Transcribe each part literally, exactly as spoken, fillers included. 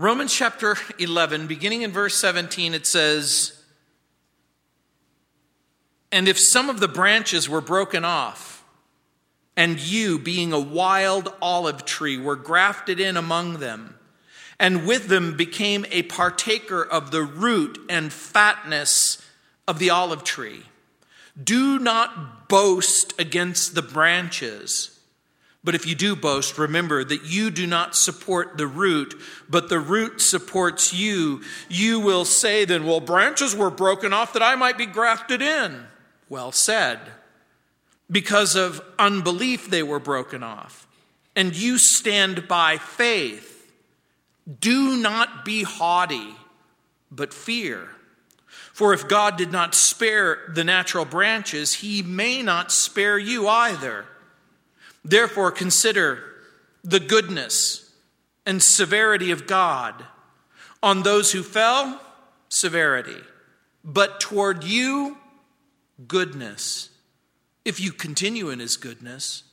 Romans chapter eleven, beginning in verse seventeen, it says, "And if some of the branches were broken off, and you, being a wild olive tree, were grafted in among them, and with them became a partaker of the root and fatness of the olive tree, do not boast against the branches. But if you do boast, remember that you do not support the root, but the root supports you. You will say then, well, branches were broken off that I might be grafted in. Well said. Because of unbelief they were broken off. And you stand by faith. Do not be haughty, but fear. For if God did not spare the natural branches, he may not spare you either. Therefore, consider the goodness and severity of God. On those who fell, severity. But toward you, goodness. If you continue in his goodness,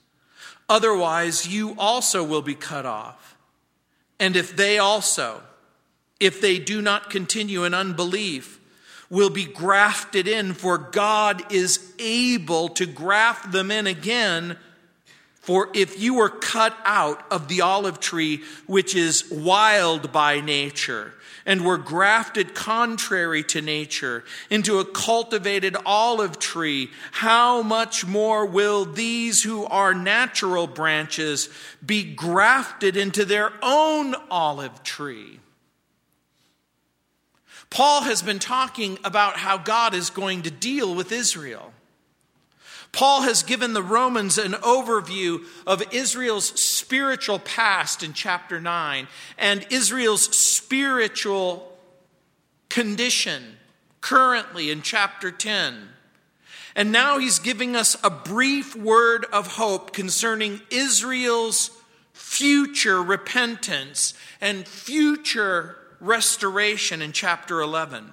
otherwise you also will be cut off. And if they also, if they do not continue in unbelief, will be grafted in, for God is able to graft them in again. For if you were cut out of the olive tree, which is wild by nature, and were grafted contrary to nature into a cultivated olive tree, how much more will these who are natural branches be grafted into their own olive tree?" Paul has been talking about how God is going to deal with Israel. Paul has given the Romans an overview of Israel's spiritual past in chapter nine and Israel's spiritual condition currently in chapter ten. And now he's giving us a brief word of hope concerning Israel's future repentance and future restoration in chapter eleven.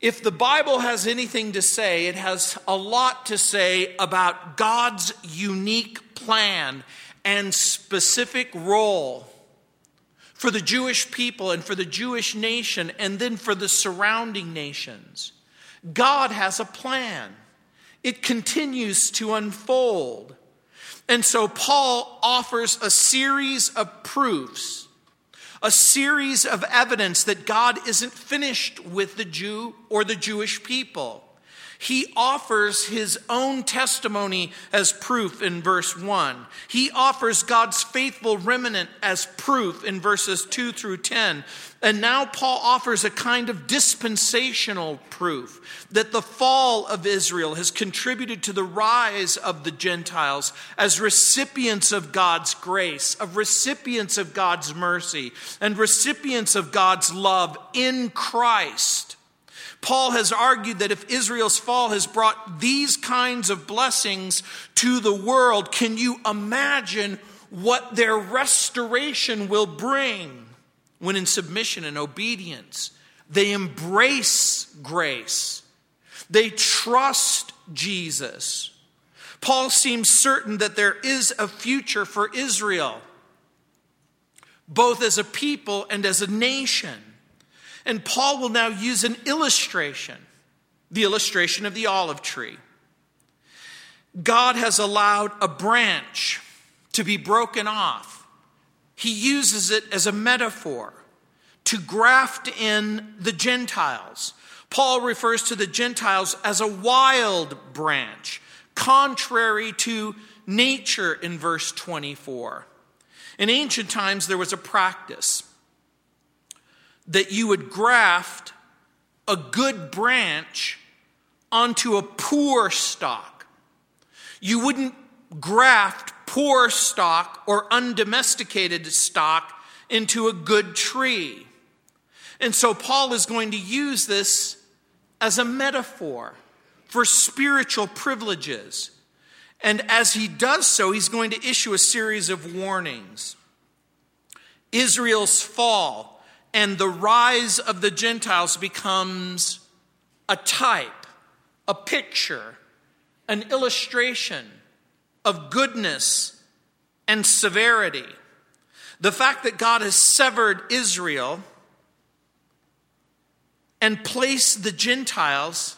If the Bible has anything to say, it has a lot to say about God's unique plan and specific role for the Jewish people and for the Jewish nation and then for the surrounding nations. God has a plan. It continues to unfold. And so Paul offers a series of proofs, a series of evidence that God isn't finished with the Jew or the Jewish people. He offers his own testimony as proof in verse one. He offers God's faithful remnant as proof in verses two through ten. And now Paul offers a kind of dispensational proof that the fall of Israel has contributed to the rise of the Gentiles as recipients of God's grace, of recipients of God's mercy, and recipients of God's love in Christ. Paul has argued that if Israel's fall has brought these kinds of blessings to the world, can you imagine what their restoration will bring when in submission and obedience they embrace grace? They trust Jesus. Paul seems certain that there is a future for Israel, both as a people and as a nation. And Paul will now use an illustration, the illustration of the olive tree. God has allowed a branch to be broken off. He uses it as a metaphor to graft in the Gentiles. Paul refers to the Gentiles as a wild branch, contrary to nature in verse twenty-four. In ancient times, there was a practice that you would graft a good branch onto a poor stock. You wouldn't graft poor stock or undomesticated stock into a good tree. And so Paul is going to use this as a metaphor for spiritual privileges. And as he does so, he's going to issue a series of warnings. Israel's fall and the rise of the Gentiles becomes a type, a picture, an illustration of goodness and severity. The fact that God has severed Israel and placed the Gentiles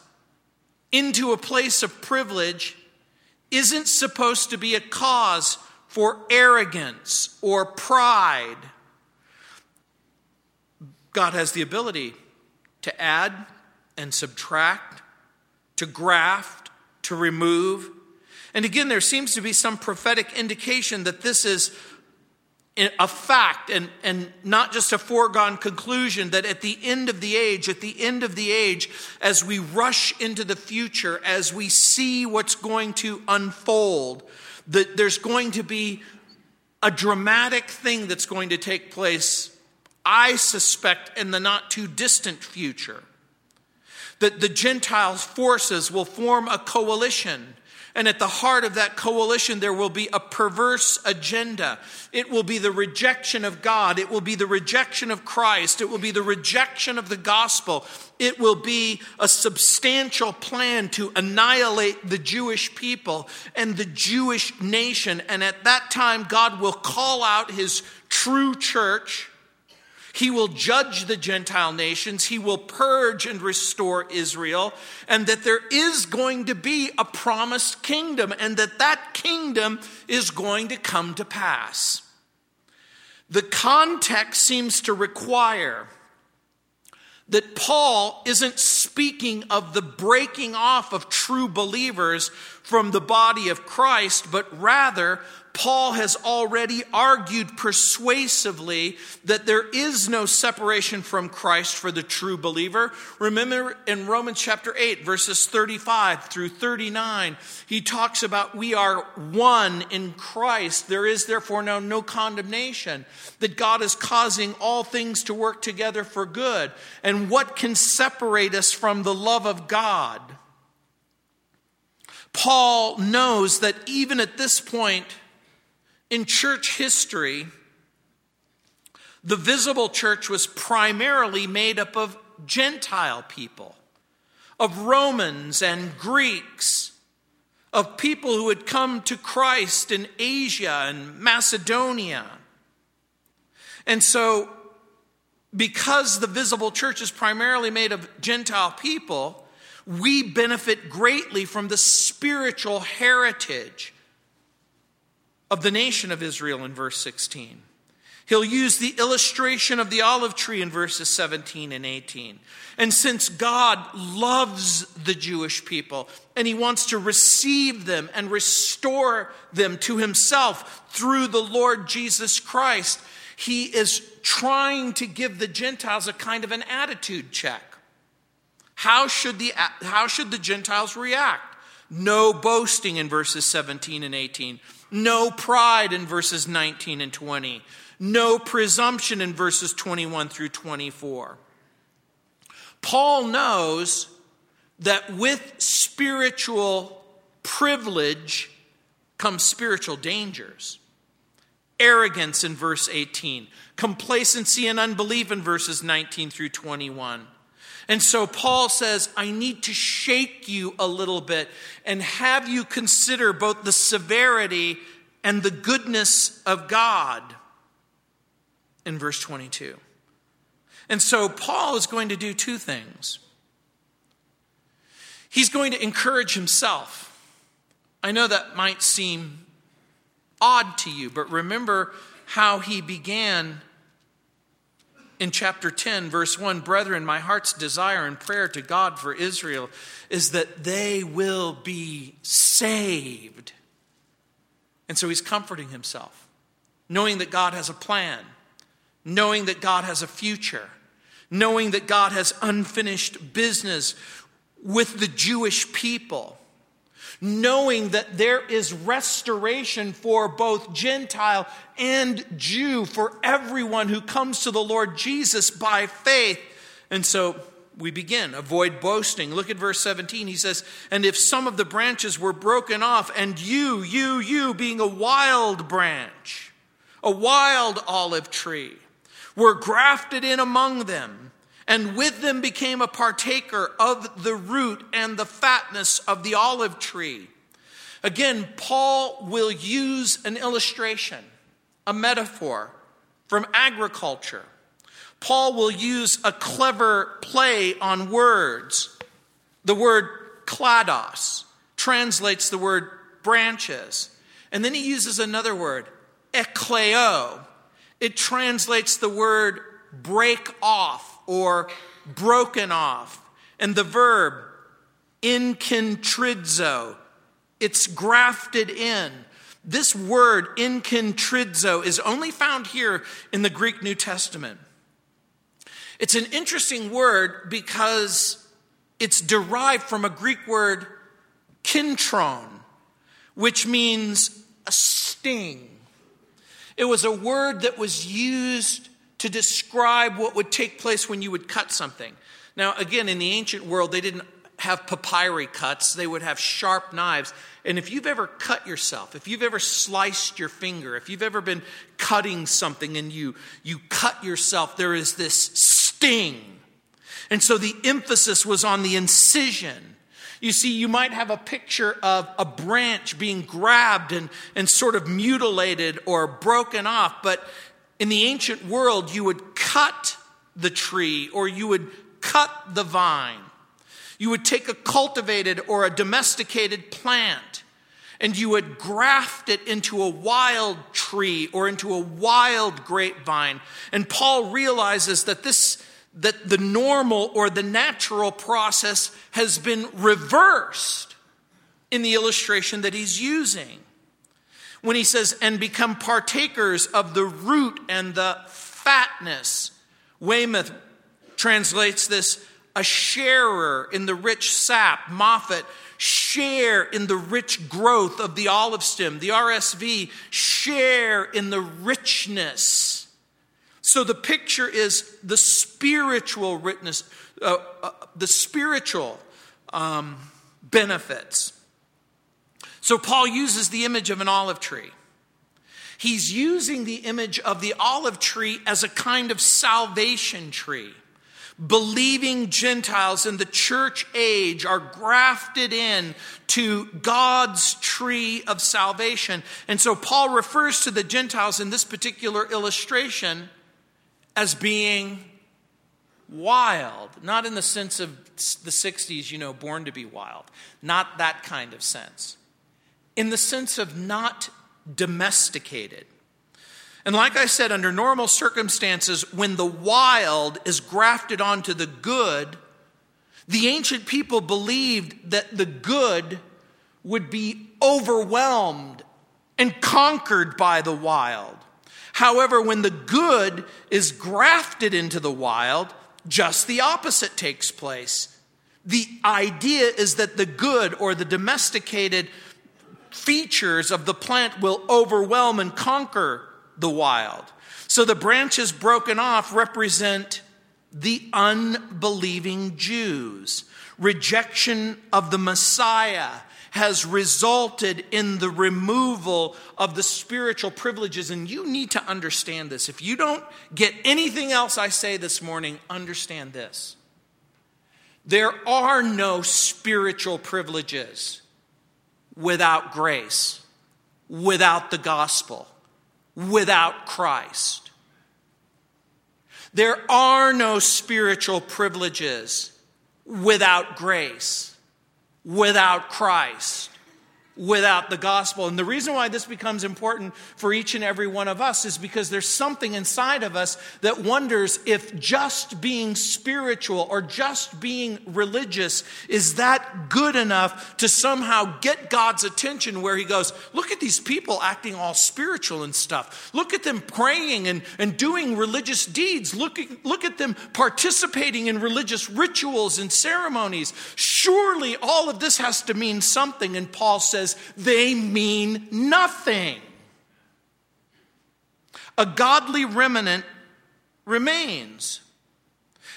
into a place of privilege isn't supposed to be a cause for arrogance or pride. God has the ability to add and subtract, to graft, to remove. And again, there seems to be some prophetic indication that this is a fact and, and not just a foregone conclusion, that at the end of the age, at the end of the age, as we rush into the future, as we see what's going to unfold, that there's going to be a dramatic thing that's going to take place, I suspect, in the not too distant future. That the Gentiles' forces will form a coalition. And at the heart of that coalition, there will be a perverse agenda. It will be the rejection of God. It will be the rejection of Christ. It will be the rejection of the gospel. It will be a substantial plan to annihilate the Jewish people and the Jewish nation. And at that time, God will call out his true church. He will judge the Gentile nations. He will purge and restore Israel. And that there is going to be a promised kingdom. And that that kingdom is going to come to pass. The context seems to require that Paul isn't speaking of the breaking off of true believers from the body of Christ, but rather Paul has already argued persuasively that there is no separation from Christ for the true believer. Remember in Romans chapter eight, verses thirty-five through thirty-nine, he talks about we are one in Christ. There is therefore now no condemnation, that God is causing all things to work together for good. And what can separate us from the love of God? Paul knows that even at this point in church history, the visible church was primarily made up of Gentile people, of Romans and Greeks, of people who had come to Christ in Asia and Macedonia. And so, because the visible church is primarily made of Gentile people, we benefit greatly from the spiritual heritage of the nation of Israel in verse sixteen. He'll use the illustration of the olive tree in verses seventeen and eighteen. And since God loves the Jewish people and he wants to receive them and restore them to himself through the Lord Jesus Christ, he is trying to give the Gentiles a kind of an attitude check. How should the, how should the Gentiles react? No boasting in verses seventeen and eighteen. No pride in verses nineteen and twenty. No presumption in verses twenty-one through twenty-four. Paul knows that with spiritual privilege comes spiritual dangers. Arrogance in verse eighteen. Complacency and unbelief in verses nineteen through twenty-one. And so Paul says, I need to shake you a little bit and have you consider both the severity and the goodness of God in verse twenty-two. And so Paul is going to do two things. He's going to encourage himself. I know that might seem odd to you, but remember how he began in chapter ten, verse one, brethren, my heart's desire and prayer to God for Israel is that they will be saved. And so he's comforting himself, knowing that God has a plan, knowing that God has a future, knowing that God has unfinished business with the Jewish people, knowing that there is restoration for both Gentile and Jew, for everyone who comes to the Lord Jesus by faith. And so we begin, avoid boasting. Look at verse seventeen. He says, and if some of the branches were broken off, and you, you, you, being a wild branch, a wild olive tree, were grafted in among them, and with them became a partaker of the root and the fatness of the olive tree. Again, Paul will use an illustration, a metaphor, from agriculture. Paul will use a clever play on words. The word klados translates the word branches. And then he uses another word, ekleo. It translates the word break off or broken off. And the verb incentridzo, it's grafted in. This word incentridzo is only found here in the Greek New Testament. It's an interesting word because it's derived from a Greek word kintron, which means a sting. It was a word that was used to describe what would take place when you would cut something. Now, again, in the ancient world, they didn't have papyri cuts. They would have sharp knives. And if you've ever cut yourself, if you've ever sliced your finger, if you've ever been cutting something and you, you cut yourself, there is this sting. And so the emphasis was on the incision. You see, you might have a picture of a branch being grabbed and, and sort of mutilated or broken off. But in the ancient world, you would cut the tree or you would cut the vine. You would take a cultivated or a domesticated plant and you would graft it into a wild tree or into a wild grapevine. And Paul realizes that this, that the normal or the natural process has been reversed in the illustration that he's using. When he says, and become partakers of the root and the fatness. Weymouth translates this, a sharer in the rich sap. Moffat, share in the rich growth of the olive stem. The R S V, share in the richness. So the picture is the spiritual richness, uh, uh, the spiritual um, benefits. So Paul uses the image of an olive tree. He's using the image of the olive tree as a kind of salvation tree. Believing Gentiles in the church age are grafted in to God's tree of salvation. And so Paul refers to the Gentiles in this particular illustration as being wild. Not in the sense of the sixties, you know, born to be wild. Not that kind of sense. In the sense of not domesticated. And like I said, under normal circumstances, when the wild is grafted onto the good, the ancient people believed that the good would be overwhelmed and conquered by the wild. However, when the good is grafted into the wild, just the opposite takes place. The idea is that the good or the domesticated features of the plant will overwhelm and conquer the wild. So the branches broken off represent the unbelieving Jews. Rejection of the Messiah has resulted in the removal of the spiritual privileges. And you need to understand this. If you don't get anything else I say this morning, understand this. There are no spiritual privileges without grace, without the gospel. Without Christ. There are no spiritual privileges without grace, without Christ, without the gospel. And the reason why this becomes important for each and every one of us is because there's something inside of us that wonders if just being spiritual or just being religious, is that good enough to somehow get God's attention where he goes, look at these people acting all spiritual and stuff. Look at them praying and, and doing religious deeds. Look, look at them participating in religious rituals and ceremonies. Surely all of this has to mean something. And Paul says, they mean nothing. A godly remnant remains.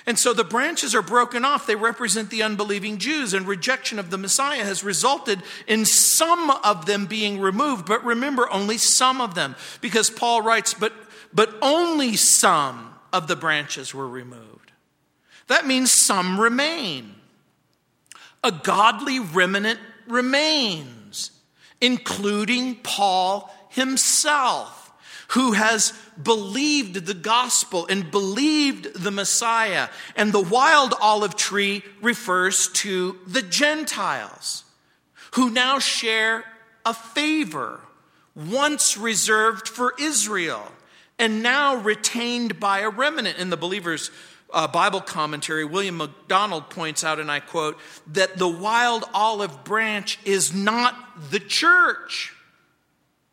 And so the branches are broken off. They represent the unbelieving Jews, and rejection of the Messiah has resulted in some of them being removed. But remember, only some of them, because Paul writes, but, but only some of the branches were removed. That means some remain. A godly remnant remains. Including Paul himself. who has believed the gospel and believed the Messiah. And the wild olive tree refers to the Gentiles, who now share a favor once reserved for Israel and now retained by a remnant. In the Believer's uh, Bible Commentary, William MacDonald points out, and I quote, that the wild olive branch is not the church,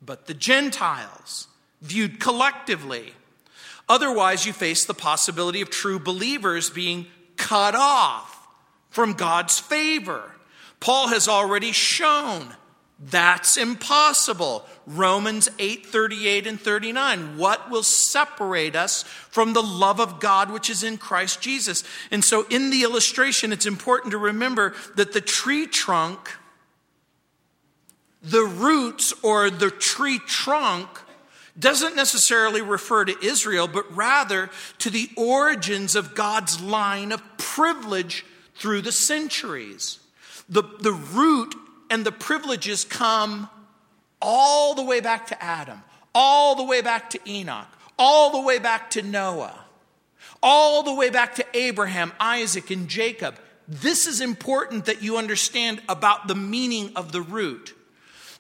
but the Gentiles, viewed collectively. Otherwise, you face the possibility of true believers being cut off from God's favor. Paul has already shown that's impossible. Romans eight, thirty-eight and thirty-nine. What will separate us from the love of God which is in Christ Jesus? And so in the illustration, it's important to remember that the tree trunk, the roots or the tree trunk, doesn't necessarily refer to Israel, but rather to the origins of God's line of privilege through the centuries. The, the root and the privileges come all the way back to Adam, all the way back to Enoch, all the way back to Noah, all the way back to Abraham, Isaac, and Jacob. This is important that you understand about the meaning of the root.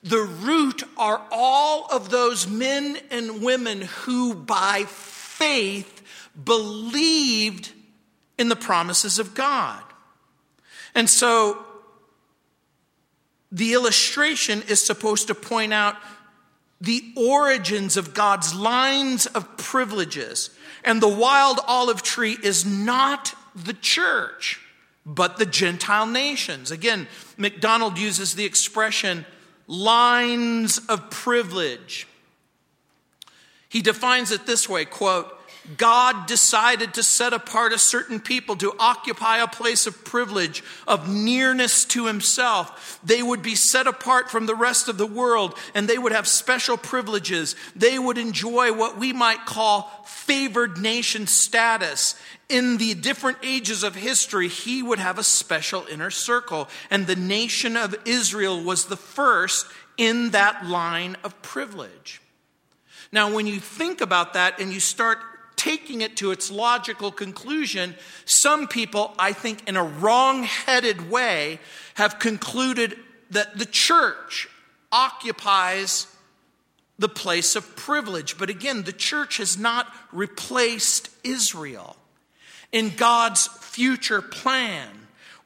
The root are all of those men and women who by faith believed in the promises of God. And so the illustration is supposed to point out the origins of God's lines of privileges. And the wild olive tree is not the church, but the Gentile nations. Again, MacDonald uses the expression lines of privilege. He defines it this way, quote, God decided to set apart a certain people to occupy a place of privilege, of nearness to himself. They would be set apart from the rest of the world, and they would have special privileges. They would enjoy what we might call favored nation status. In the different ages of history, he would have a special inner circle, and the nation of Israel was the first in that line of privilege. Now, when you think about that and you start taking it to its logical conclusion, some people, I think, in a wrong-headed way, have concluded that the church occupies the place of privilege. But again, the church has not replaced Israel in God's future plan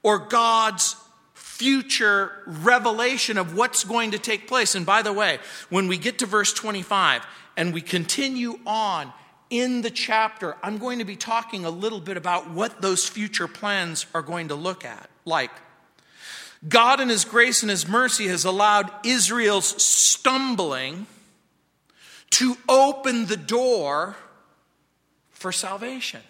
or God's future revelation of what's going to take place. And by the way, when we get to verse twenty-five and we continue on in the chapter, I'm going to be talking a little bit about what those future plans are going to look at. Like, God in his grace and his mercy has allowed Israel's stumbling to open the door for salvation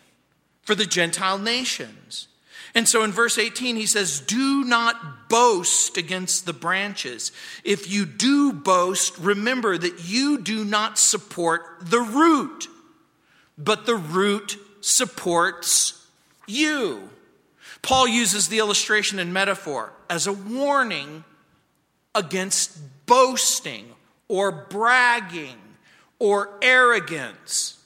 for the Gentile nations. And so in verse eighteen, he says, do not boast against the branches. If you do boast, remember that you do not support the root, but the root supports you. Paul uses the illustration and metaphor as a warning against boasting or bragging or arrogance.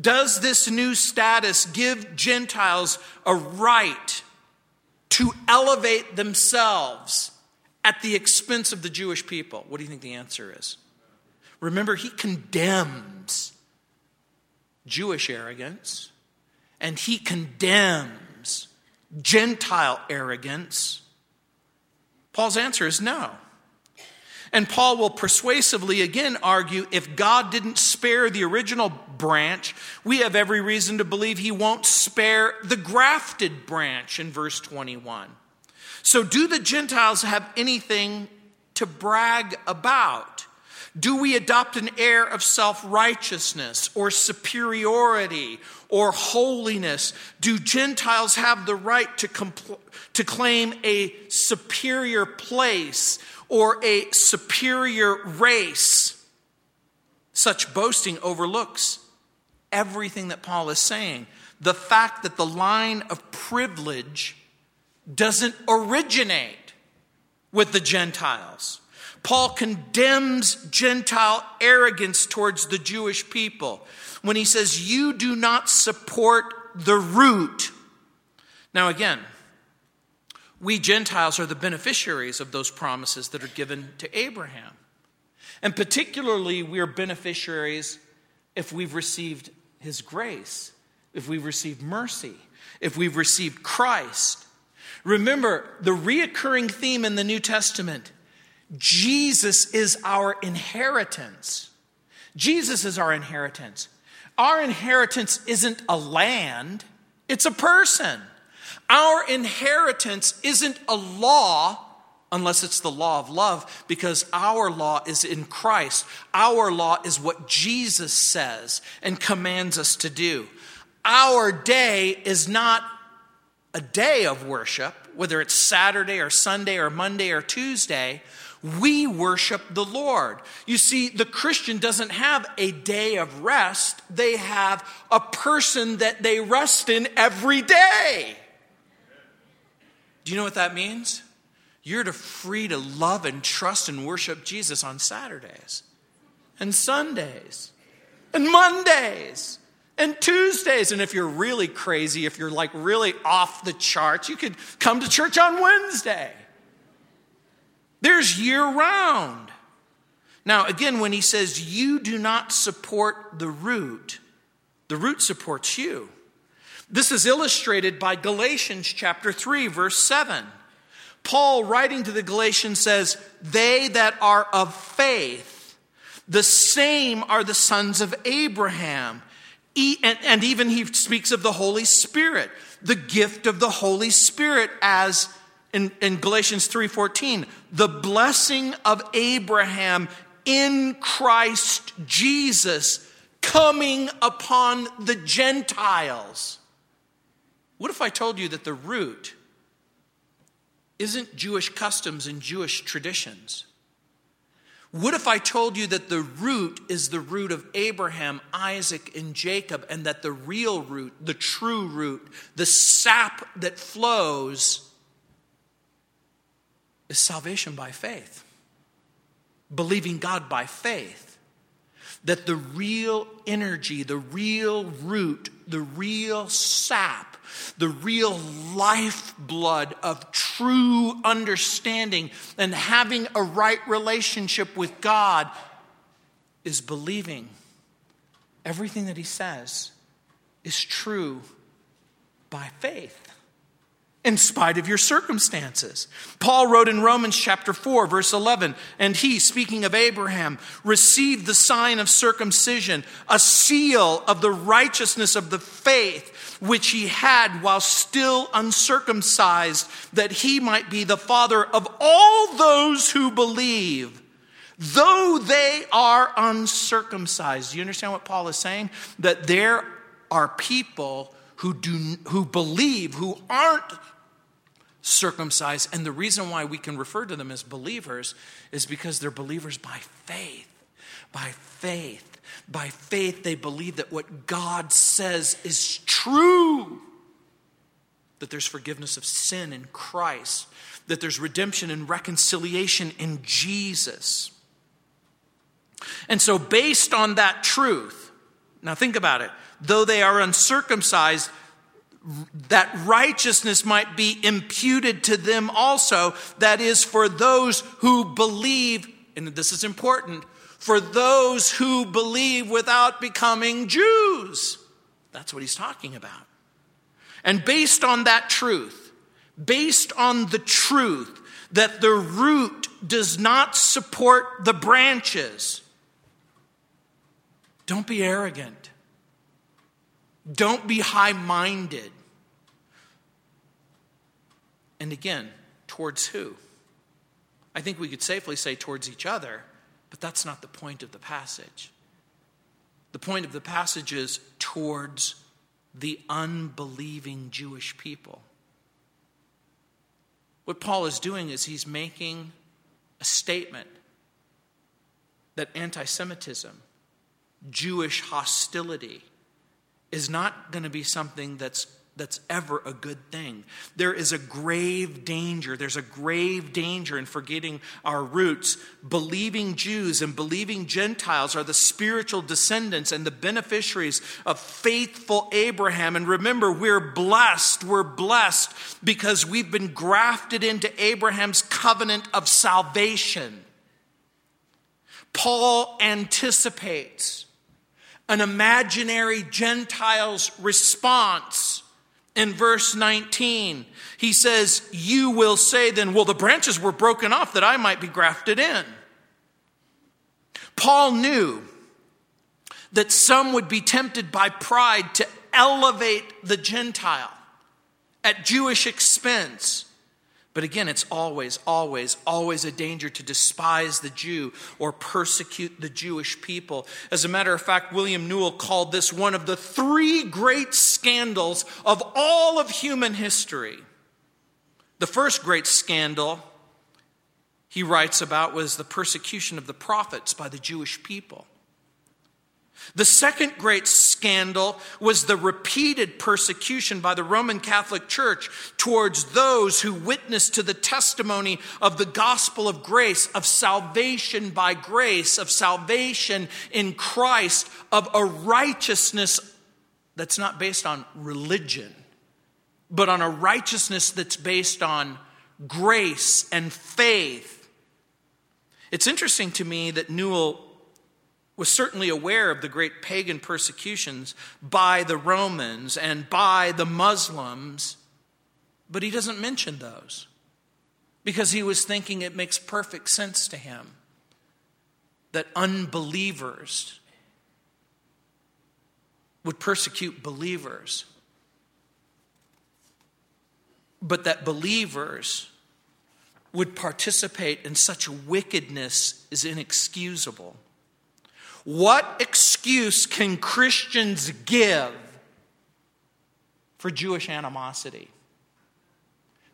Does this new status give Gentiles a right to elevate themselves at the expense of the Jewish people? What do you think the answer is? Remember, he condemns Jewish arrogance, and he condemns Gentile arrogance. Paul's answer is no. And Paul will persuasively again argue, if God didn't spare the original branch, we have every reason to believe he won't spare the grafted branch in verse twenty-one. So do the Gentiles have anything to brag about? Do we adopt an air of self-righteousness or superiority or holiness? Do Gentiles have the right to compl- to claim a superior place or a superior race? Such boasting overlooks everything that Paul is saying. The fact that the line of privilege doesn't originate with the Gentiles. Paul condemns Gentile arrogance towards the Jewish people when he says, you do not support the root. Now again, we Gentiles are the beneficiaries of those promises that are given to Abraham. And particularly, we are beneficiaries if we've received his grace, if we've received mercy, if we've received Christ. Remember, the reoccurring theme in the New Testament, Jesus is our inheritance. Jesus is our inheritance. Our inheritance isn't a land, it's a person. Our inheritance isn't a law, unless it's the law of love, because our law is in Christ. Our law is what Jesus says and commands us to do. Our day is not a day of worship, whether it's Saturday or Sunday or Monday or Tuesday. We worship the Lord. You see, the Christian doesn't have a day of rest. They have a person that they rest in every day. Do you know what that means? You're free to love and trust and worship Jesus on Saturdays and Sundays and Mondays and Tuesdays. And if you're really crazy, if you're like really off the charts, you could come to church on Wednesday. There's year round. Now, again, when he says you do not support the root, the root supports you. This is illustrated by Galatians chapter three, verse seven. Paul, writing to the Galatians, says, they that are of faith, the same are the sons of Abraham. E- and, and even he speaks of the Holy Spirit, the gift of the Holy Spirit, as in, in Galatians three fourteen, the blessing of Abraham in Christ Jesus coming upon the Gentiles. What if I told you that the root isn't Jewish customs and Jewish traditions? What if I told you that the root is the root of Abraham, Isaac, and Jacob, and that the real root, the true root, the sap that flows is salvation by faith, believing God by faith, that the real energy, the real root, the real sap, the real lifeblood of true understanding and having a right relationship with God is believing everything that he says is true by faith, in spite of your circumstances. Paul wrote in Romans chapter four, verse eleven, and he, speaking of Abraham, received the sign of circumcision, a seal of the righteousness of the faith, which he had while still uncircumcised, that he might be the father of all those who believe, though they are uncircumcised. Do you understand what Paul is saying? That there are people who do who believe, who aren't circumcised. And the reason why we can refer to them as believers is because they're believers by faith. By faith. By faith, they believe that what God says is true. That there's forgiveness of sin in Christ. That there's redemption and reconciliation in Jesus. And so based on that truth, now think about it. Though they are uncircumcised, that righteousness might be imputed to them also. That is, for those who believe, and this is important, for those who believe without becoming Jews. That's what he's talking about. And based on that truth, based on the truth that the root does not support the branches, don't be arrogant. Don't be high-minded. And again, towards who? I think we could safely say towards each other, but that's not the point of the passage. The point of the passage is towards the unbelieving Jewish people. What Paul is doing is he's making a statement that anti-Semitism, Jewish hostility, is not going to be something that's that's ever a good thing. There is a grave danger. There's a grave danger in forgetting our roots. Believing Jews and believing Gentiles are the spiritual descendants and the beneficiaries of faithful Abraham. And remember, we're blessed. We're blessed because we've been grafted into Abraham's covenant of salvation. Paul anticipates an imaginary Gentile's response in verse nineteen. He says, you will say then, well, the branches were broken off that I might be grafted in. Paul knew that some would be tempted by pride to elevate the Gentile at Jewish expense. But again, it's always, always, always a danger to despise the Jew or persecute the Jewish people. As a matter of fact, William Newell called this one of the three great scandals of all of human history. The first great scandal he writes about was the persecution of the prophets by the Jewish people. The second great scandal was the repeated persecution by the Roman Catholic Church towards those who witnessed to the testimony of the gospel of grace, of salvation by grace, of salvation in Christ, of a righteousness that's not based on religion, but on a righteousness that's based on grace and faith. It's interesting to me that Newell was certainly aware of the great pagan persecutions by the Romans and by the Muslims, but he doesn't mention those because he was thinking it makes perfect sense to him that unbelievers would persecute believers, but that believers would participate in such wickedness is inexcusable. What excuse can Christians give for Jewish animosity?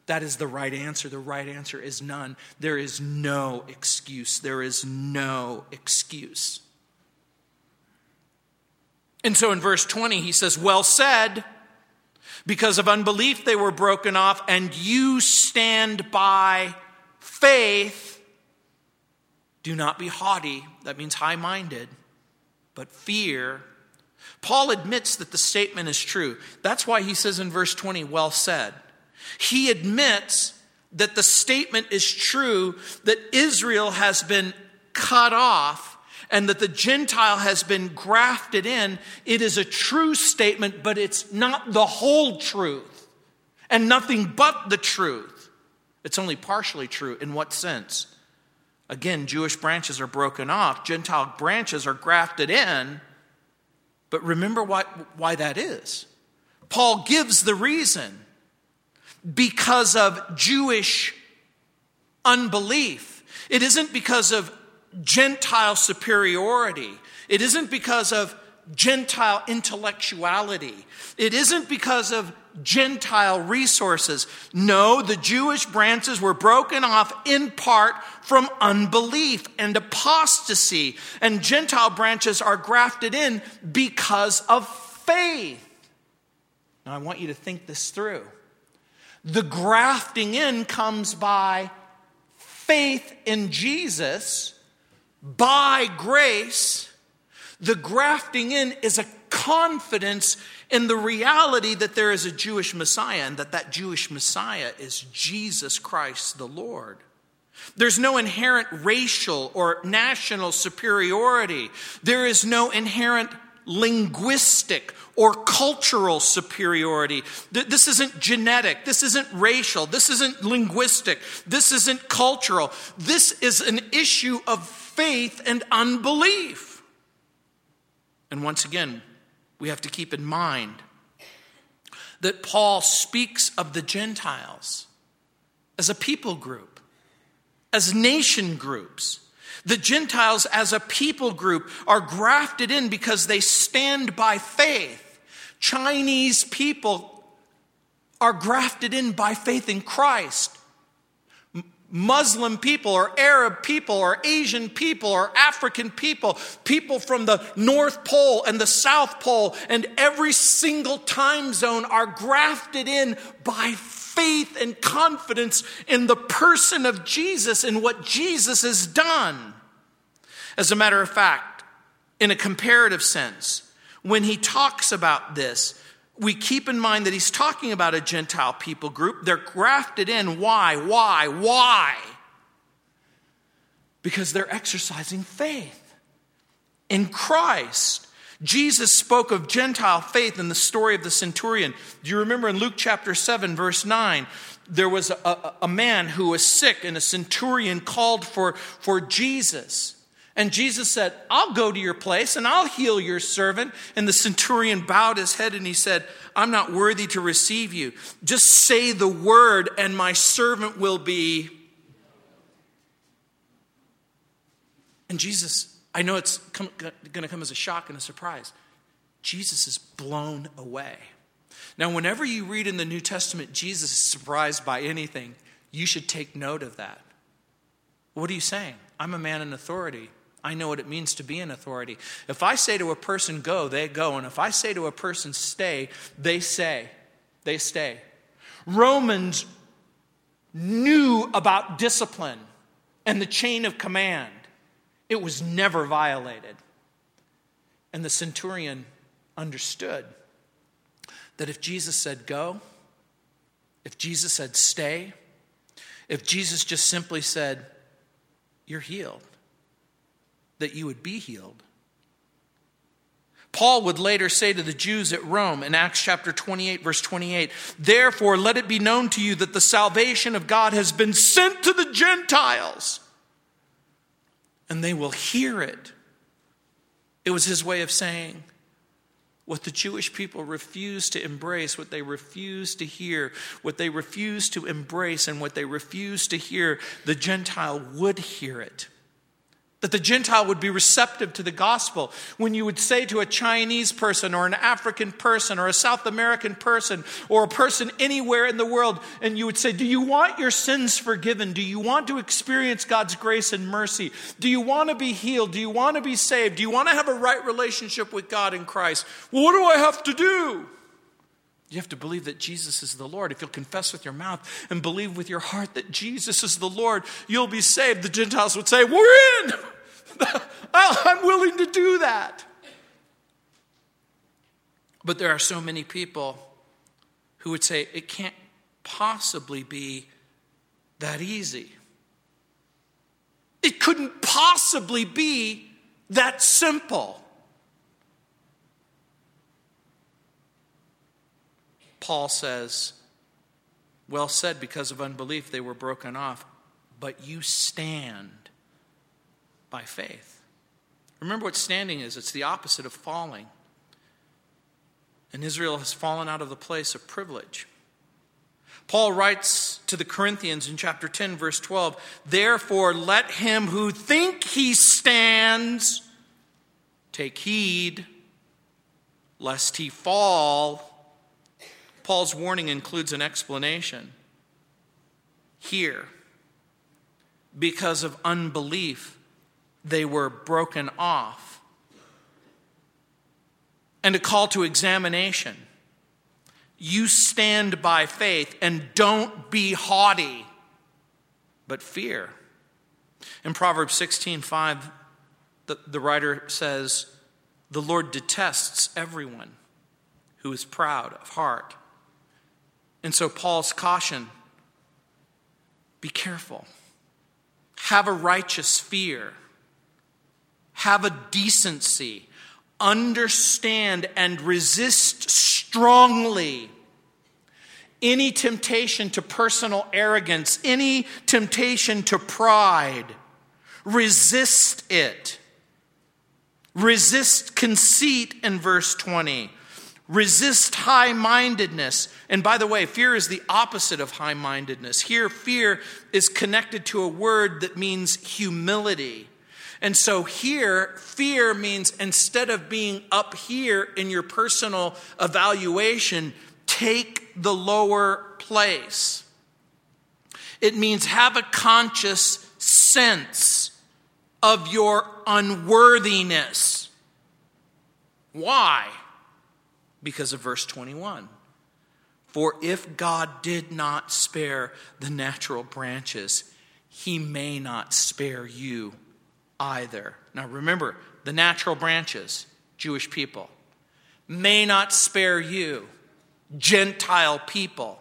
That is the right answer. The right answer is none. There is no excuse. There is no excuse. And so in verse twenty, he says, well said, because of unbelief they were broken off, and you stand by faith. Do not be haughty. That means high-minded. But fear. Paul admits that the statement is true. That's why he says in verse twenty, well said. He admits that the statement is true, that Israel has been cut off and that the Gentile has been grafted in. It is a true statement, but it's not the whole truth and nothing but the truth. It's only partially true. In what sense? Again, Jewish branches are broken off. Gentile branches are grafted in. But remember why, why that is. Paul gives the reason. Because of Jewish unbelief. It isn't because of Gentile superiority. It isn't because of Gentile intellectuality. It isn't because of Gentile resources. No, the Jewish branches were broken off in part from unbelief and apostasy, and Gentile branches are grafted in because of faith. Now, I want you to think this through. The grafting in comes by faith in Jesus, by grace. The grafting in is a confidence in the reality that there is a Jewish Messiah and that that Jewish Messiah is Jesus Christ the Lord. There's no inherent racial or national superiority. There is no inherent linguistic or cultural superiority. This isn't genetic. This isn't racial. This isn't linguistic. This isn't cultural. This is an issue of faith and unbelief. And once again, we have to keep in mind that Paul speaks of the Gentiles as a people group, as nation groups. The Gentiles as a people group are grafted in because they stand by faith. Chinese people are grafted in by faith in Christ. Muslim people or Arab people or Asian people or African people, people from the North Pole and the South Pole and every single time zone are grafted in by faith and confidence in the person of Jesus and what Jesus has done. As a matter of fact, in a comparative sense, when he talks about this, we keep in mind that he's talking about a Gentile people group. They're grafted in. Why? Why? Why? Because they're exercising faith in Christ. Jesus spoke of Gentile faith in the story of the centurion. Do you remember in Luke chapter seven, verse nine, there was a, a, a man who was sick and a centurion called for, for Jesus. And Jesus said, "I'll go to your place and I'll heal your servant." And the centurion bowed his head and he said, "I'm not worthy to receive you. Just say the word and my servant will be." And Jesus, I know it's going to come as a shock and a surprise. Jesus is blown away. Now, whenever you read in the New Testament, Jesus is surprised by anything, you should take note of that. What are you saying? I'm a man in authority. I know what it means to be in authority. If I say to a person, go, they go. And if I say to a person, stay, they say, they stay. Romans knew about discipline and the chain of command. It was never violated. And the centurion understood that if Jesus said, go, if Jesus said, stay, if Jesus just simply said, you're healed, that you would be healed. Paul would later say to the Jews at Rome in Acts chapter twenty-eight, verse twenty-eight, "Therefore, let it be known to you that the salvation of God has been sent to the Gentiles, and they will hear it." It was his way of saying what the Jewish people refused to embrace, what they refused to hear, what they refused to embrace, and what they refused to hear, the Gentile would hear it. That the Gentile would be receptive to the gospel. When you would say to a Chinese person or an African person or a South American person or a person anywhere in the world, and you would say, do you want your sins forgiven? Do you want to experience God's grace and mercy? Do you want to be healed? Do you want to be saved? Do you want to have a right relationship with God in Christ? Well, what do I have to do? You have to believe that Jesus is the Lord. If you'll confess with your mouth and believe with your heart that Jesus is the Lord, you'll be saved. The Gentiles would say, we're in! I'm willing to do that. But there are so many people who would say it can't possibly be that easy. It couldn't possibly be that simple. Paul says, well said, because of unbelief they were broken off, but you stand by faith. Remember what standing is. It's the opposite of falling. And Israel has fallen out of the place of privilege. Paul writes to the Corinthians in chapter ten, verse twelve, "Therefore let him who think he stands take heed, lest he fall." Paul's warning includes an explanation. Here, because of unbelief, they were broken off. And a call to examination. You stand by faith and don't be haughty, but fear. In Proverbs sixteen five, the, the writer says, "The Lord detests everyone who is proud of heart." And so Paul's caution, be careful. Have a righteous fear. Have a decency, understand and resist strongly any temptation to personal arrogance, any temptation to pride. Resist it. Resist conceit in verse twenty. Resist high-mindedness. And by the way, fear is the opposite of high-mindedness. Here, fear is connected to a word that means humility. And so here, fear means instead of being up here in your personal evaluation, take the lower place. It means have a conscious sense of your unworthiness. Why? Because of verse twenty-one. For if God did not spare the natural branches, he may not spare you either. Now remember, the natural branches, Jewish people, may not spare you, Gentile people.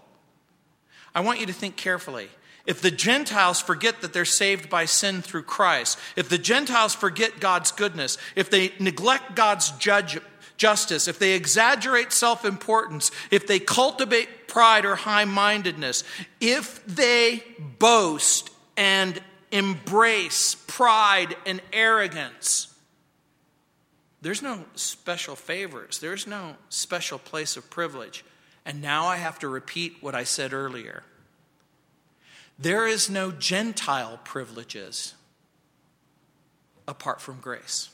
I want you to think carefully. If the Gentiles forget that they're saved by sin through Christ, if the Gentiles forget God's goodness, if they neglect God's judgment, justice, if they exaggerate self-importance, if they cultivate pride or high-mindedness, if they boast and embrace pride and arrogance, there's no special favors. There's no special place of privilege. And now I have to repeat what I said earlier. There is no Gentile privileges apart from grace.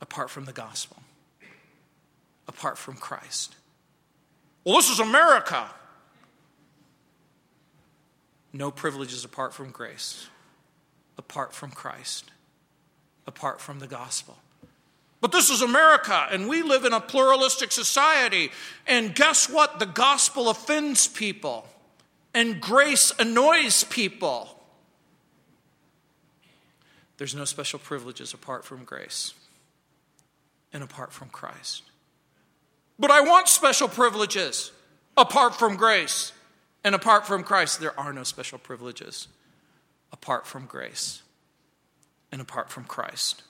Apart from the gospel. Apart from Christ. Well, this is America. No privileges apart from grace. Apart from Christ. Apart from the gospel. But this is America, and we live in a pluralistic society. And guess what? The gospel offends people. And grace annoys people. There's no special privileges apart from grace. And apart from Christ. But I want special privileges apart from grace and apart from Christ. There are no special privileges apart from grace and apart from Christ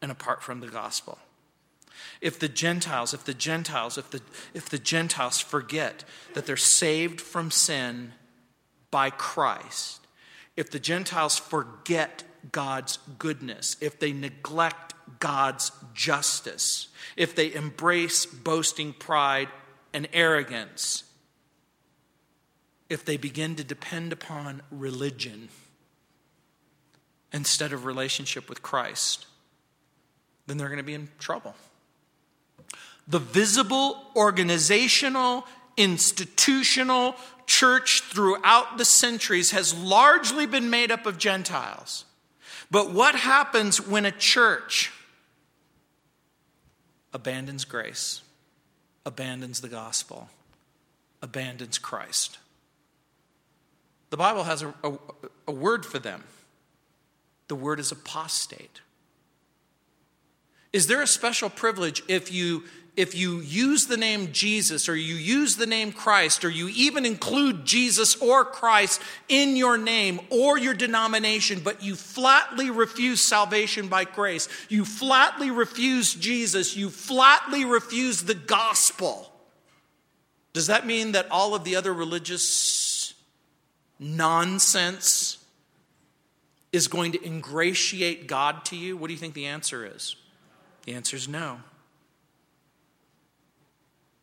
and apart from the gospel. If the Gentiles, if the Gentiles, if the if the Gentiles forget that they're saved from sin by Christ, if the Gentiles forget God's goodness, if they neglect God's justice, if they embrace boasting, pride, and arrogance, if they begin to depend upon religion instead of relationship with Christ, then they're going to be in trouble. The visible, organizational, institutional church throughout the centuries has largely been made up of Gentiles. But what happens when a church abandons grace, abandons the gospel, abandons Christ? The Bible has a, a, a word for them. The word is apostate. Is there a special privilege if you, if you use the name Jesus, or you use the name Christ, or you even include Jesus or Christ in your name or your denomination, but you flatly refuse salvation by grace? You flatly refuse Jesus. You flatly refuse the gospel. Does that mean that all of the other religious nonsense is going to ingratiate God to you? What do you think the answer is? The answer is no.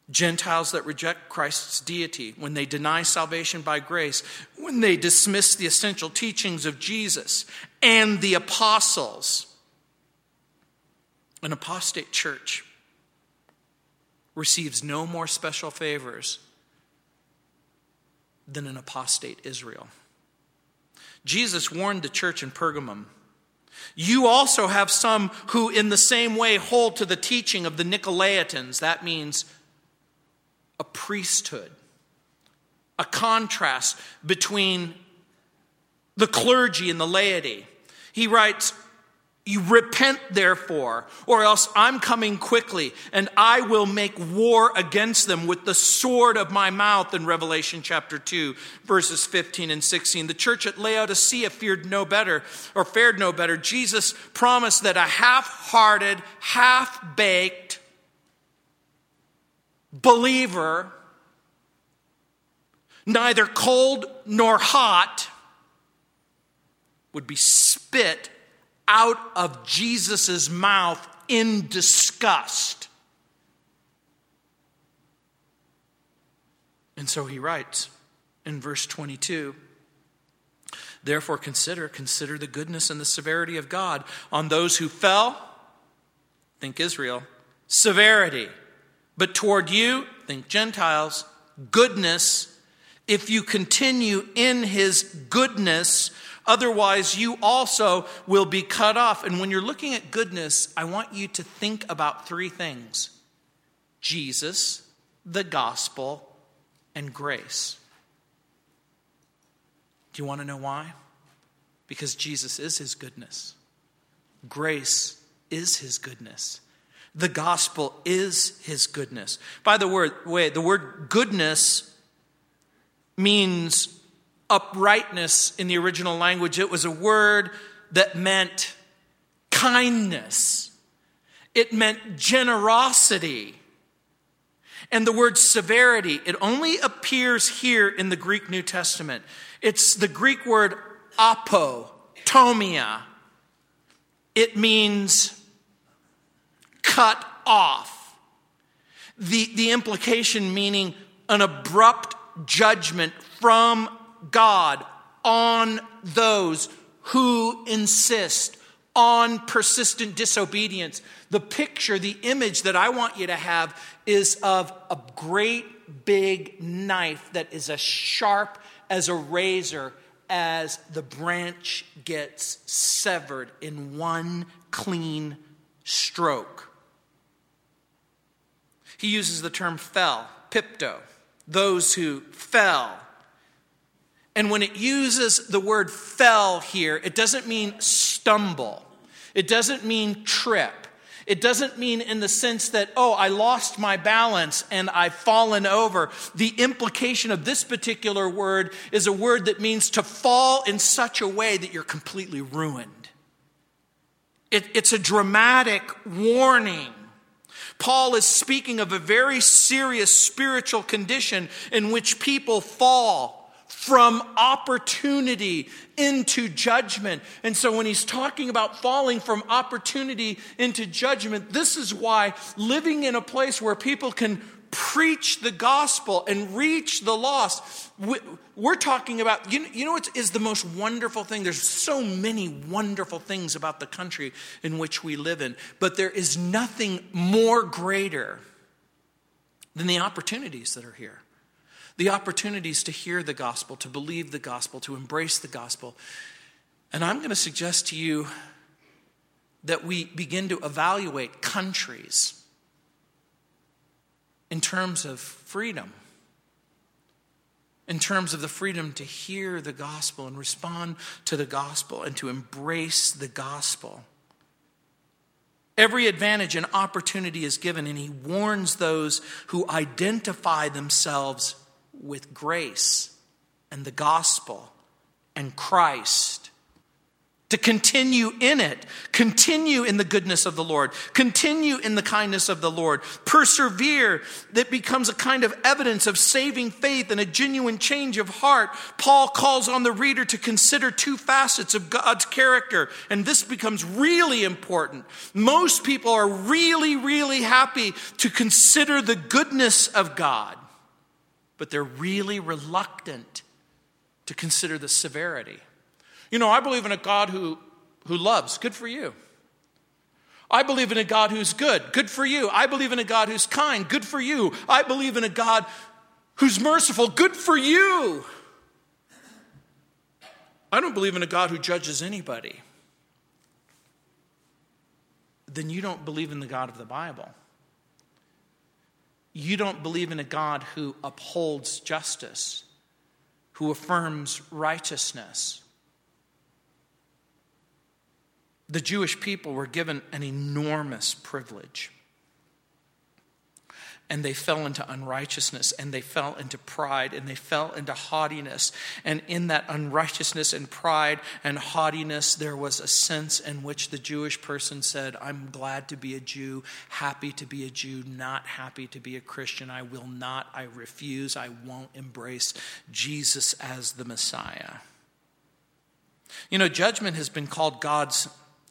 Gentiles that reject Christ's deity, when they deny salvation by grace, when they dismiss the essential teachings of Jesus and the apostles, an apostate church receives no more special favors than an apostate Israel. Jesus warned the church in Pergamum, "You also have some who in the same way hold to the teaching of the Nicolaitans." That means a priesthood, a contrast between the clergy and the laity. He writes, "You repent therefore, or else I'm coming quickly, and I will make war against them with the sword of my mouth," in Revelation chapter two, verses fifteen and sixteen. The church at Laodicea feared no better, or fared no better. Jesus promised that a half-hearted, half-baked believer, neither cold nor hot, would be spit out of Jesus' mouth in disgust. And so he writes in verse twenty-two, "Therefore consider, consider the goodness and the severity of God on those who fell," think Israel, "severity, but toward you," think Gentiles, "goodness, if you continue in his goodness, otherwise you also will be cut off. And when you're looking at goodness, I want you to think about three things: Jesus, the gospel, and grace. Do you want to know why? Because Jesus is his goodness. Grace is his goodness. The gospel is his goodness. By the way, the word goodness means uprightness in the original language. It was a word that meant kindness. It meant generosity. And the word severity, it only appears here in the Greek New Testament. It's the Greek word apotomia. It means cut off. The, the implication meaning an abrupt judgment from God on those who insist on persistent disobedience. The picture, the image that I want you to have is of a great big knife that is as sharp as a razor as the branch gets severed in one clean stroke. He uses the term fell, pipto, those who fell. And when it uses the word fell here, it doesn't mean stumble. It doesn't mean trip. It doesn't mean in the sense that, oh, I lost my balance and I've fallen over. The implication of this particular word is a word that means to fall in such a way that you're completely ruined. It, it's a dramatic warning. Paul is speaking of a very serious spiritual condition in which people fall from opportunity into judgment. And so when he's talking about falling from opportunity into judgment, this is why living in a place where people can preach the gospel and reach the lost, we're talking about, you know what is the most wonderful thing? There's so many wonderful things about the country in which we live in, but there is nothing more greater than the opportunities that are here. The opportunities to hear the gospel, to believe the gospel, to embrace the gospel. And I'm going to suggest to you that we begin to evaluate countries in terms of freedom, in terms of the freedom to hear the gospel and respond to the gospel and to embrace the gospel. Every advantage and opportunity is given, and he warns those who identify themselves with grace and the gospel and Christ to continue in it, continue in the goodness of the Lord, continue in the kindness of the Lord, persevere. That becomes a kind of evidence of saving faith and a genuine change of heart. Paul calls on the reader to consider two facets of God's character, and this becomes really important. Most people are really, really happy to consider the goodness of God, but they're really reluctant to consider the severity. You know, I believe in a God who, who loves. Good for you. I believe in a God who's good. Good for you. I believe in a God who's kind. Good for you. I believe in a God who's merciful. Good for you. I don't believe in a God who judges anybody. Then you don't believe in the God of the Bible. You don't believe in a God who upholds justice, who affirms righteousness. The Jewish people were given an enormous privilege, and they fell into unrighteousness, and they fell into pride, and they fell into haughtiness. And in that unrighteousness and pride and haughtiness, there was a sense in which the Jewish person said, I'm glad to be a Jew, happy to be a Jew, not happy to be a Christian. I will not, I refuse, I won't embrace Jesus as the Messiah. You know, judgment has been called God's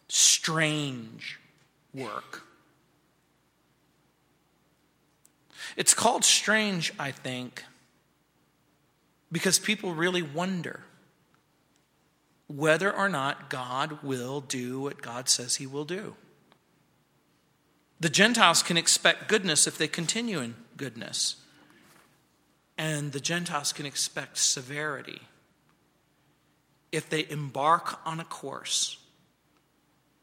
strange work. It's called strange, I think, because people really wonder whether or not God will do what God says he will do. The Gentiles can expect goodness if they continue in goodness. and the Gentiles can expect severity if they embark on a course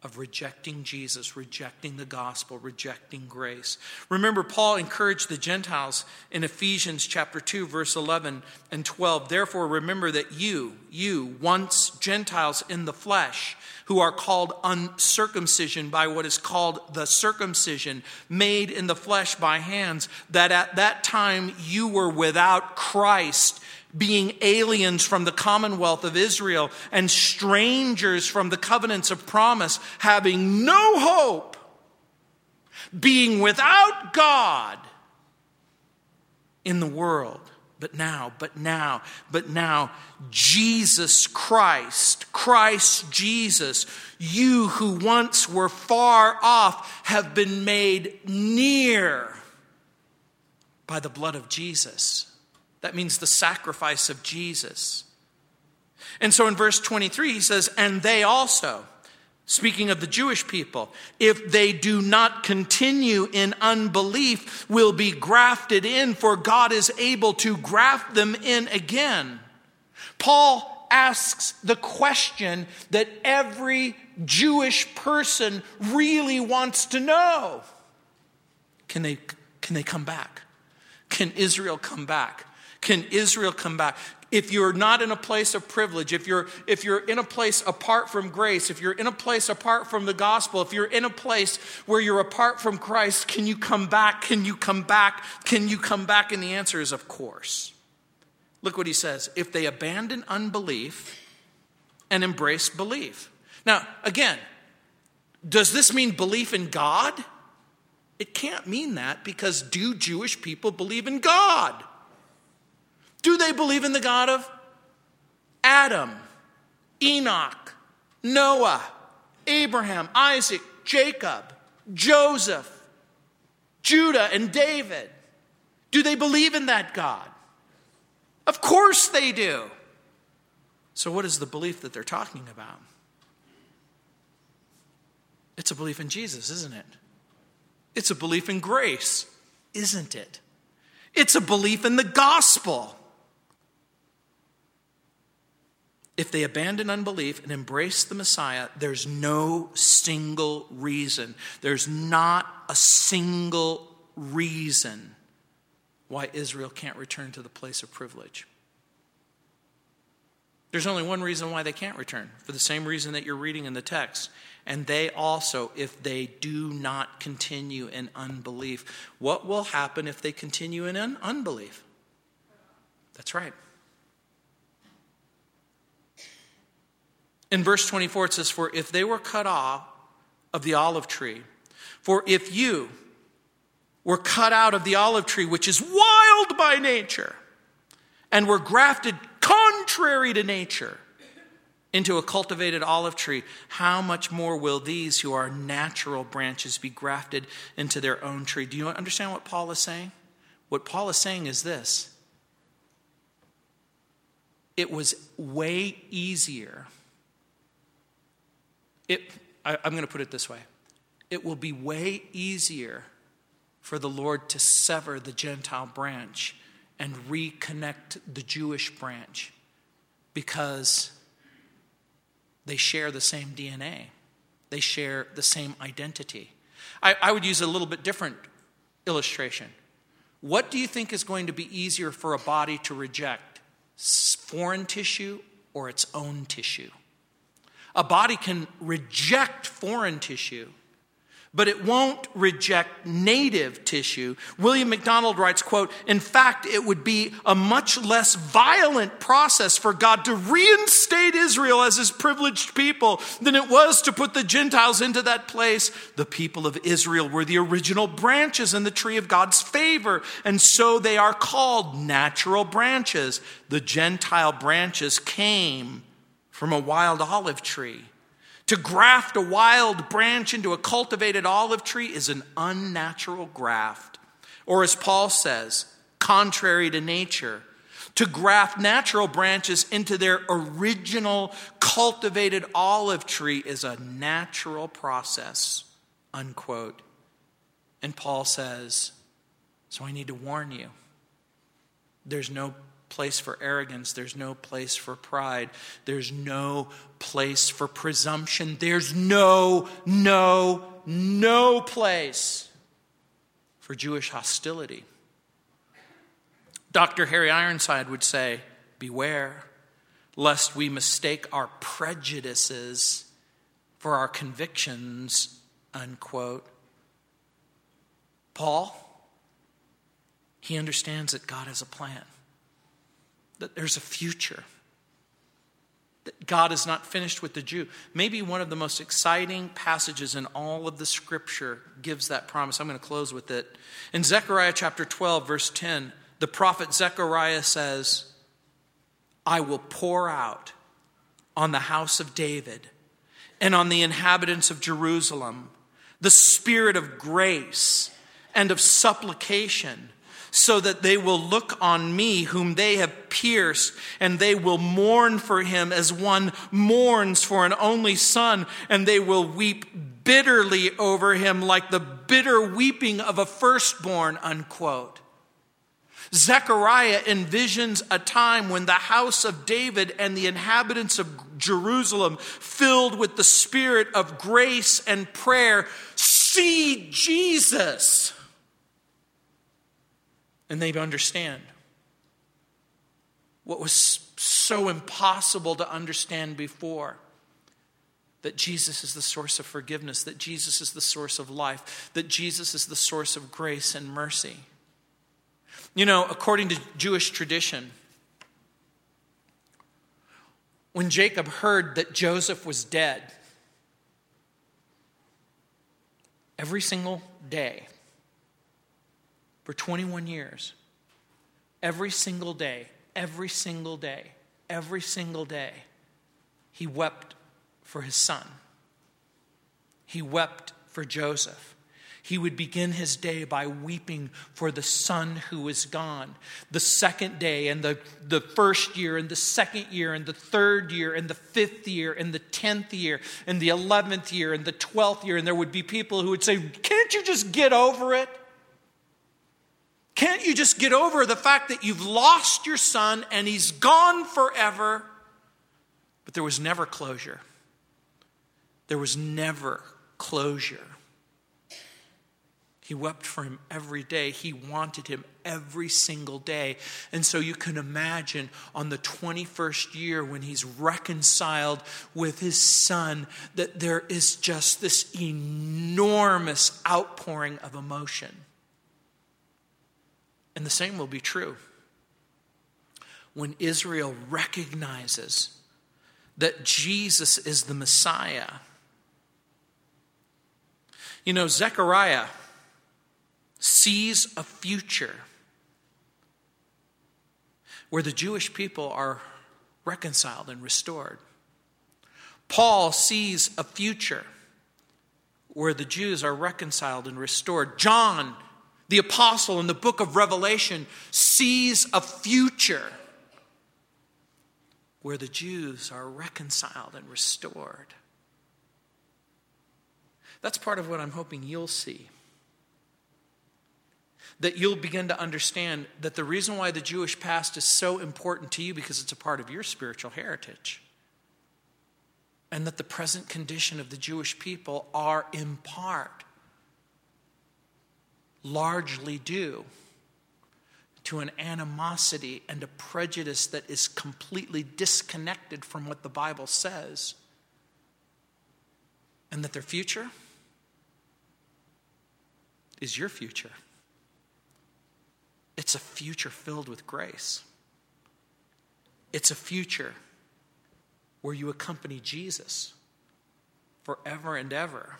of rejecting Jesus, rejecting the gospel, rejecting grace. Remember, Paul encouraged the Gentiles in Ephesians chapter two, verse eleven and twelve. Therefore, remember that you, you, once Gentiles in the flesh, who are called uncircumcision by what is called the circumcision, made in the flesh by hands, that at that time you were without Christ, being aliens from the commonwealth of Israel and strangers from the covenants of promise, having no hope, being without God in the world. But now, but now, but now, Jesus Christ, Christ Jesus, you who once were far off have been made near by the blood of Jesus. That means the sacrifice of Jesus. And so in verse twenty-three, he says, and they also, speaking of the Jewish people, if they do not continue in unbelief, will be grafted in, for God is able to graft them in again. Paul asks the question that every Jewish person really wants to know. Can they, can they come back? Can Israel come back? Can Israel come back? If you're not in a place of privilege, if you're if you're in a place apart from grace, if you're in a place apart from the gospel, if you're in a place where you're apart from Christ, can you come back? Can you come back? Can you come back? And the answer is, of course. Look what he says. If they abandon unbelief and embrace belief. Now, again, does this mean belief in God? It can't mean that, because do Jewish people believe in God? Do they believe in the God of Adam, Enoch, Noah, Abraham, Isaac, Jacob, Joseph, Judah, and David? Do they believe in that God? Of course they do. So what is the belief that they're talking about? It's a belief in Jesus, isn't it? It's a belief in grace, isn't it? It's a belief in the gospel. If they abandon unbelief and embrace the Messiah, there's no single reason. There's not a single reason why Israel can't return to the place of privilege. There's only one reason why they can't return, for the same reason that you're reading in the text. And they also, if they do not continue in unbelief. What will happen if they continue in un- unbelief? That's right. In verse twenty-four, it says, for if they were cut off of the olive tree, for if you were cut out of the olive tree, which is wild by nature, and were grafted contrary to nature into a cultivated olive tree, how much more will these who are natural branches be grafted into their own tree? Do you understand what Paul is saying? What Paul is saying is this. It was way easier. It, I, I'm going to put it this way. It will be way easier for the Lord to sever the Gentile branch and reconnect the Jewish branch, because they share the same D N A. They share the same identity. I, I would use a little bit different illustration. What do you think is going to be easier for a body to reject? Foreign tissue or its own tissue? A body can reject foreign tissue, but it won't reject native tissue. William MacDonald writes, quote, in fact, it would be a much less violent process for God to reinstate Israel as his privileged people than it was to put the Gentiles into that place. The people of Israel were the original branches in the tree of God's favor, and so they are called natural branches. The Gentile branches came from a wild olive tree. To graft a wild branch into a cultivated olive tree is an unnatural graft. Or as Paul says, contrary to nature. To graft natural branches into their original cultivated olive tree is a natural process. Unquote. And Paul says, so I need to warn you. There's no place for arrogance. There's no place for pride. There's no place for presumption. There's no, no, no place for Jewish hostility. Doctor Harry Ironside would say, beware lest we mistake our prejudices for our convictions, unquote. Paul, he understands that God has a plan, that there's a future, that God is not finished with the Jew. Maybe one of the most exciting passages in all of the Scripture gives that promise. I'm going to close with it. In Zechariah chapter twelve, verse ten, the prophet Zechariah says, I will pour out on the house of David and on the inhabitants of Jerusalem the spirit of grace and of supplication, so that they will look on me whom they have pierced, and they will mourn for him as one mourns for an only son, and they will weep bitterly over him like the bitter weeping of a firstborn, unquote. Zechariah envisions a time when the house of David and the inhabitants of Jerusalem, filled with the spirit of grace and prayer, see Jesus. And they understand what was so impossible to understand before. That Jesus is the source of forgiveness. That Jesus is the source of life. That Jesus is the source of grace and mercy. You know, according to Jewish tradition, when Jacob heard that Joseph was dead, every single day, for twenty-one years, every single day, every single day, every single day, he wept for his son. He wept for Joseph. He would begin his day by weeping for the son who was gone. The second day, and the, the first year, and the second year, and the third year, and the fifth year, and the tenth year, and the eleventh year, and the twelfth year. And there would be people who would say, can't you just get over it? Can't you just get over the fact that you've lost your son and he's gone forever? But there was never closure. There was never closure. He wept for him every day. He wanted him every single day. And so you can imagine on the twenty-first year, when he's reconciled with his son, that there is just this enormous outpouring of emotion. And the same will be true when Israel recognizes that Jesus is the Messiah. You know, Zechariah sees a future where the Jewish people are reconciled and restored. Paul sees a future where the Jews are reconciled and restored. John, the apostle, in the book of Revelation, sees a future where the Jews are reconciled and restored. That's part of what I'm hoping you'll see. That you'll begin to understand that the reason why the Jewish past is so important to you, because it's a part of your spiritual heritage. And that the present condition of the Jewish people are in part largely due to an animosity and a prejudice that is completely disconnected from what the Bible says. And that their future is your future. It's a future filled with grace. It's a future where you accompany Jesus forever and ever.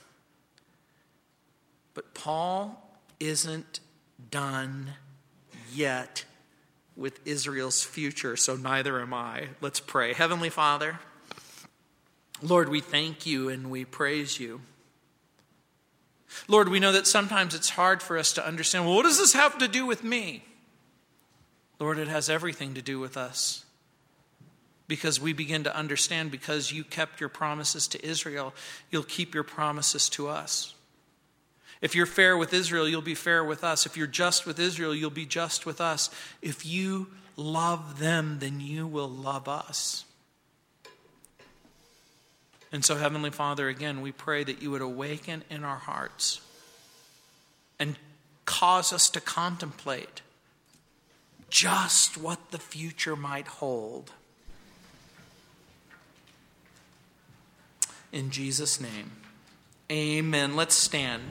But Paul isn't done yet with Israel's future, so neither am I. Let's pray. Heavenly Father, Lord, we thank you and we praise you. Lord, we know that sometimes it's hard for us to understand, well, what does this have to do with me? Lord, it has everything to do with us, because we begin to understand, because you kept your promises to Israel, you'll keep your promises to us. If you're fair with Israel, you'll be fair with us. If you're just with Israel, you'll be just with us. If you love them, then you will love us. And so, Heavenly Father, again, we pray that you would awaken in our hearts and cause us to contemplate just what the future might hold. In Jesus' name, amen. Let's stand.